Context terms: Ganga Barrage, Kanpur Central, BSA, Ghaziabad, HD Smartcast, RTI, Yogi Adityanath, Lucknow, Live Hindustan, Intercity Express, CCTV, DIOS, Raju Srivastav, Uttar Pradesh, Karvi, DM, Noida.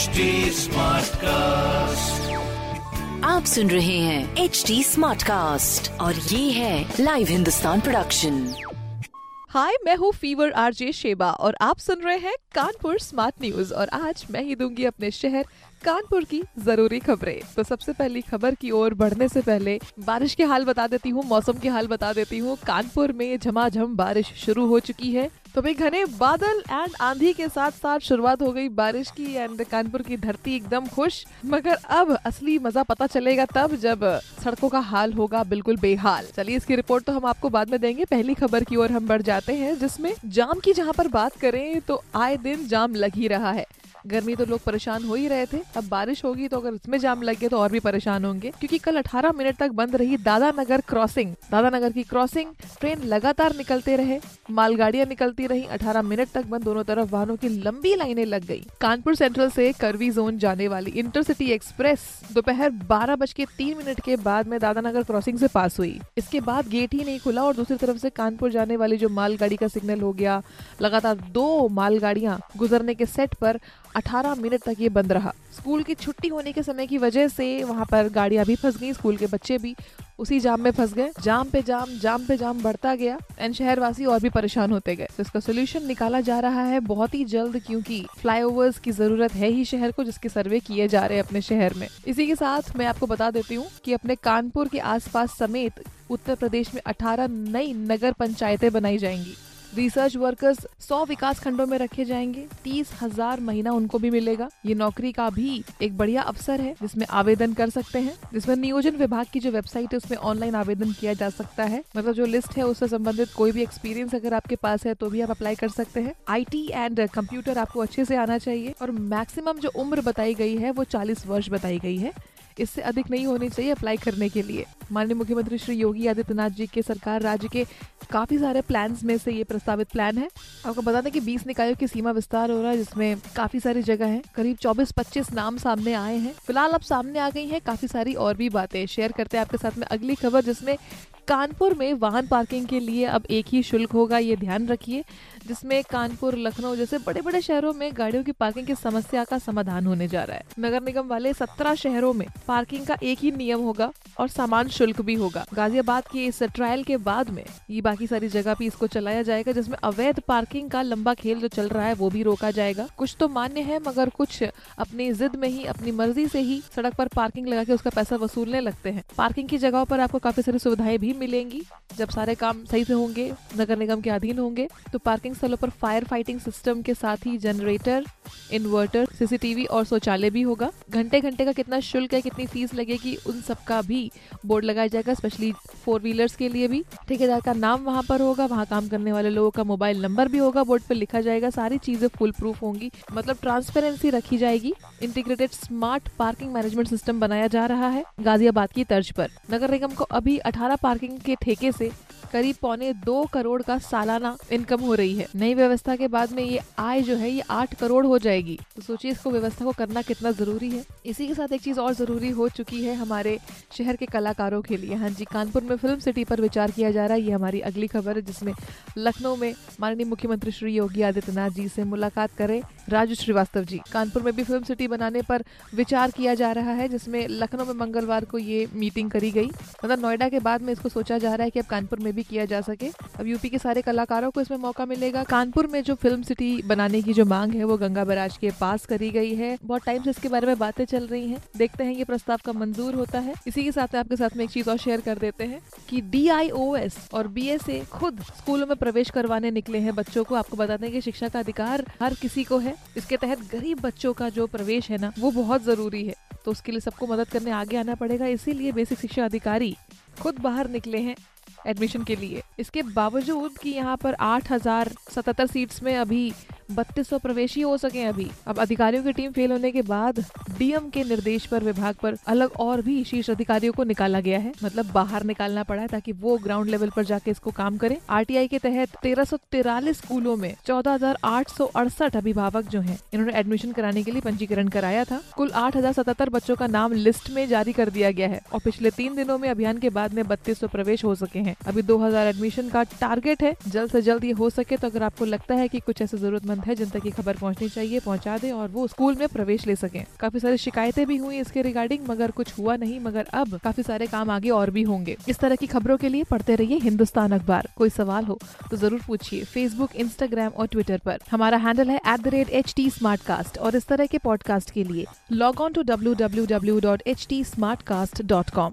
HD Smartcast। आप सुन रहे हैं HD Smartcast और ये है लाइव हिंदुस्तान प्रोडक्शन। हाय, मैं हूँ फीवर आरजे शेबा और आप सुन रहे हैं कानपुर स्मार्ट न्यूज और आज मैं ही दूंगी अपने शहर कानपुर की जरूरी खबरें। तो सबसे पहली खबर की ओर बढ़ने से पहले बारिश के हाल बता देती हूँ, मौसम के हाल बता देती हूँ। कानपुर में झमाझम बारिश शुरू हो चुकी है, तो भाई घने बादल एंड आंधी के साथ साथ शुरुआत हो गई बारिश की एंड कानपुर की धरती एकदम खुश। मगर अब असली मजा पता चलेगा तब जब सड़कों का हाल होगा बिल्कुल बेहाल। चलिए, इसकी रिपोर्ट तो हम आपको बाद में देंगे, पहली खबर की ओर हम बढ़ जाते हैं जिसमें जाम की जहाँ पर बात करें तो आए दिन जाम लग ही रहा है। गर्मी तो लोग परेशान हो ही रहे थे, अब बारिश होगी तो अगर इसमें जाम लग गया तो और भी परेशान होंगे, क्योंकि कल 18 मिनट तक बंद रही दादानगर की क्रॉसिंग। ट्रेन लगातार निकलते रहे, मालगाड़ियां निकलती रही, 18 मिनट तक बंद, दोनों तरफ वाहनों की लंबी लाइनें लग गई। कानपुर सेंट्रल से करवी जोन जाने वाली इंटरसिटी एक्सप्रेस दोपहर 12:03 के बाद में दादानगर क्रॉसिंग से पास हुई। इसके बाद गेट ही नहीं खुला और दूसरी तरफ से कानपुर जाने वाली जो मालगाड़ी का सिग्नल हो गया, लगातार 2 मालगाड़ियां गुजरने के सेट पर 18 मिनट तक ये बंद रहा। स्कूल की छुट्टी होने के समय की वजह से वहाँ पर गाड़ियाँ भी फंस गई, स्कूल के बच्चे भी उसी जाम में फंस गए। जाम पे जाम बढ़ता गया एंड शहरवासी और भी परेशान होते गए। तो इसका सोल्यूशन निकाला जा रहा है बहुत ही जल्द, क्योंकि फ्लाईओवर्स की जरूरत है ही शहर को, जिसके सर्वे किए जा रहे हैं अपने शहर में। इसी के साथ मैं आपको बता देती हूँ कि अपने कानपुर के आसपास समेत उत्तर प्रदेश में 18 नई नगर पंचायतें बनाई जाएंगी। रिसर्च वर्कर्स 100 विकास खंडों में रखे जाएंगे, 30,000 महीना उनको भी मिलेगा। ये नौकरी का भी एक बढ़िया अवसर है जिसमें आवेदन कर सकते हैं, जिसमें नियोजन विभाग की जो वेबसाइट है उसमें ऑनलाइन आवेदन किया जा सकता है। मतलब जो लिस्ट है उससे संबंधित कोई भी एक्सपीरियंस अगर आपके पास है तो भी आप अप्लाई कर सकते हैं। IT एंड कंप्यूटर आपको अच्छे से आना चाहिए और मैक्सिमम जो उम्र बताई गई है वो 40 वर्ष बताई गई है, इससे अधिक नहीं होनी चाहिए अप्लाई करने के लिए। माननीय मुख्यमंत्री श्री योगी आदित्यनाथ जी के सरकार राज्य के काफी सारे प्लान्स में से ये प्रस्तावित प्लान है। आपको बता दें कि 20 निकायों की सीमा विस्तार हो रहा है जिसमें काफी सारी जगह है, करीब 24-25 नाम सामने आए हैं। फिलहाल अब सामने आ गई है काफी सारी और भी बातें। शेयर करते हैं आपके साथ में अगली खबर जिसमें कानपुर में वाहन पार्किंग के लिए अब एक ही शुल्क होगा, ये ध्यान रखिए, जिसमें कानपुर, लखनऊ जैसे बड़े बड़े शहरों में गाड़ियों की पार्किंग की समस्या का समाधान होने जा रहा है। नगर निगम वाले 17 शहरों में पार्किंग का एक ही नियम होगा और सामान शुल्क भी होगा। गाजियाबाद के इस ट्रायल के बाद में ये बाकी सारी जगह भी इसको चलाया जाएगा, जिसमें अवैध पार्किंग का लंबा खेल जो चल रहा है वो भी रोका जाएगा। कुछ तो मान्य है मगर कुछ अपनी जिद में ही, अपनी मर्जी से ही सड़क पर पार्किंग लगा के उसका पैसा वसूलने लगते हैं। पार्किंग की जगहों पर आपको काफी सारी सुविधाएं भी मिलेंगी। जब सारे काम सही से होंगे, नगर निगम के अधीन होंगे, तो पार्किंग स्थलों पर फायर फाइटिंग सिस्टम के साथ ही जनरेटर, इन्वर्टर, CCTV और शौचालय भी होगा। घंटे का कितना शुल्क है, कितनी फीस लगेगी, उन सब का भी बोर्ड लगाया जाएगा, स्पेशली 4 व्हीलर्स के लिए भी। ठेकेदार का नाम वहाँ पर होगा, वहाँ काम करने वाले लोगों का मोबाइल नंबर भी होगा, बोर्ड पर लिखा जाएगा। सारी चीजें फुल प्रूफ होंगी, मतलब ट्रांसपेरेंसी रखी जाएगी। Integrated smart parking management system बनाया जा रहा है गाजियाबाद की तर्ज पर। नगर निगम को अभी 18 पार्किंग के ठेके से करीब 2.25 करोड़ का सालाना इनकम हो रही है। नई व्यवस्था के बाद में ये आय जो है ये 8 करोड़ हो जाएगी। तो सोचिए इसको, व्यवस्था को करना कितना जरूरी है। इसी के साथ एक चीज और जरूरी हो चुकी है हमारे शहर के कलाकारों के लिए। हाँ जी, कानपुर में फिल्म सिटी पर विचार किया जा रहा है, ये हमारी अगली खबर है, जिसमें लखनऊ में माननीय मुख्यमंत्री श्री योगी आदित्यनाथ जी से मुलाकात करे राजू श्रीवास्तव जी। कानपुर में भी फिल्म सिटी बनाने पर विचार किया जा रहा है, जिसमें लखनऊ में मंगलवार को ये मीटिंग करी गई। मतलब नोएडा के बाद में इसको सोचा जा रहा है कि अब कानपुर में भी किया जा सके। अब यूपी के सारे कलाकारों को इसमें मौका मिलेगा। कानपुर में जो फिल्म सिटी बनाने की जो मांग है वो गंगा बराज के पास करी गई है। बहुत टाइम से इसके बारे में बातें चल रही हैं, देखते हैं ये प्रस्ताव कब मंजूर होता है। इसी के साथ में आपके साथ में एक चीज और शेयर कर देते हैं कि DIOS और BSA खुद स्कूलों में प्रवेश करवाने निकले हैं बच्चों को। आपको बताते हैं कि शिक्षा का अधिकार हर किसी को है, इसके तहत गरीब बच्चों का जो प्रवेश है ना वो बहुत जरूरी है, तो उसके लिए सबको मदद करने आगे आना पड़ेगा। इसीलिए बेसिक शिक्षा अधिकारी खुद बाहर निकले हैं एडमिशन के लिए। इसके बावजूद कि यहाँ पर 8,077 सीट्स में अभी 3200 प्रवेश ही हो सके अभी। अब अधिकारियों की टीम फेल होने के बाद DM के निर्देश पर विभाग पर अलग और भी शीर्ष अधिकारियों को निकाला गया है, मतलब बाहर निकालना पड़ा है ताकि वो ग्राउंड लेवल पर जाके इसको काम करें। RTI के तहत 1343 स्कूलों में 14,868 अभिभावक जो हैं इन्होंने एडमिशन कराने के लिए पंजीकरण कराया था। कुल 8,077 बच्चों का नाम लिस्ट में जारी कर दिया गया है और पिछले 3 दिनों में अभियान के बाद में 3200 प्रवेश हो सके हैं। अभी 2,000 एडमिशन का टारगेट है, जल्द से जल्द ये हो सके। तो अगर आपको लगता है कि कुछ ऐसे जरूरतमंद बंद है, जनता की खबर पहुंचनी चाहिए, पहुंचा दें और वो स्कूल में प्रवेश ले सकें। काफी सारी शिकायतें भी हुई इसके रिगार्डिंग, मगर कुछ हुआ नहीं। मगर अब काफी सारे काम आगे और भी होंगे। इस तरह की खबरों के लिए पढ़ते रहिए हिंदुस्तान अखबार। कोई सवाल हो तो जरूर पूछिए। फेसबुक, इंस्टाग्राम और ट्विटर पर हमारा हैंडल है @HT Smartcast। और इस तरह के पॉडकास्ट के लिए लॉग ऑन टू www.htsmartcast.com।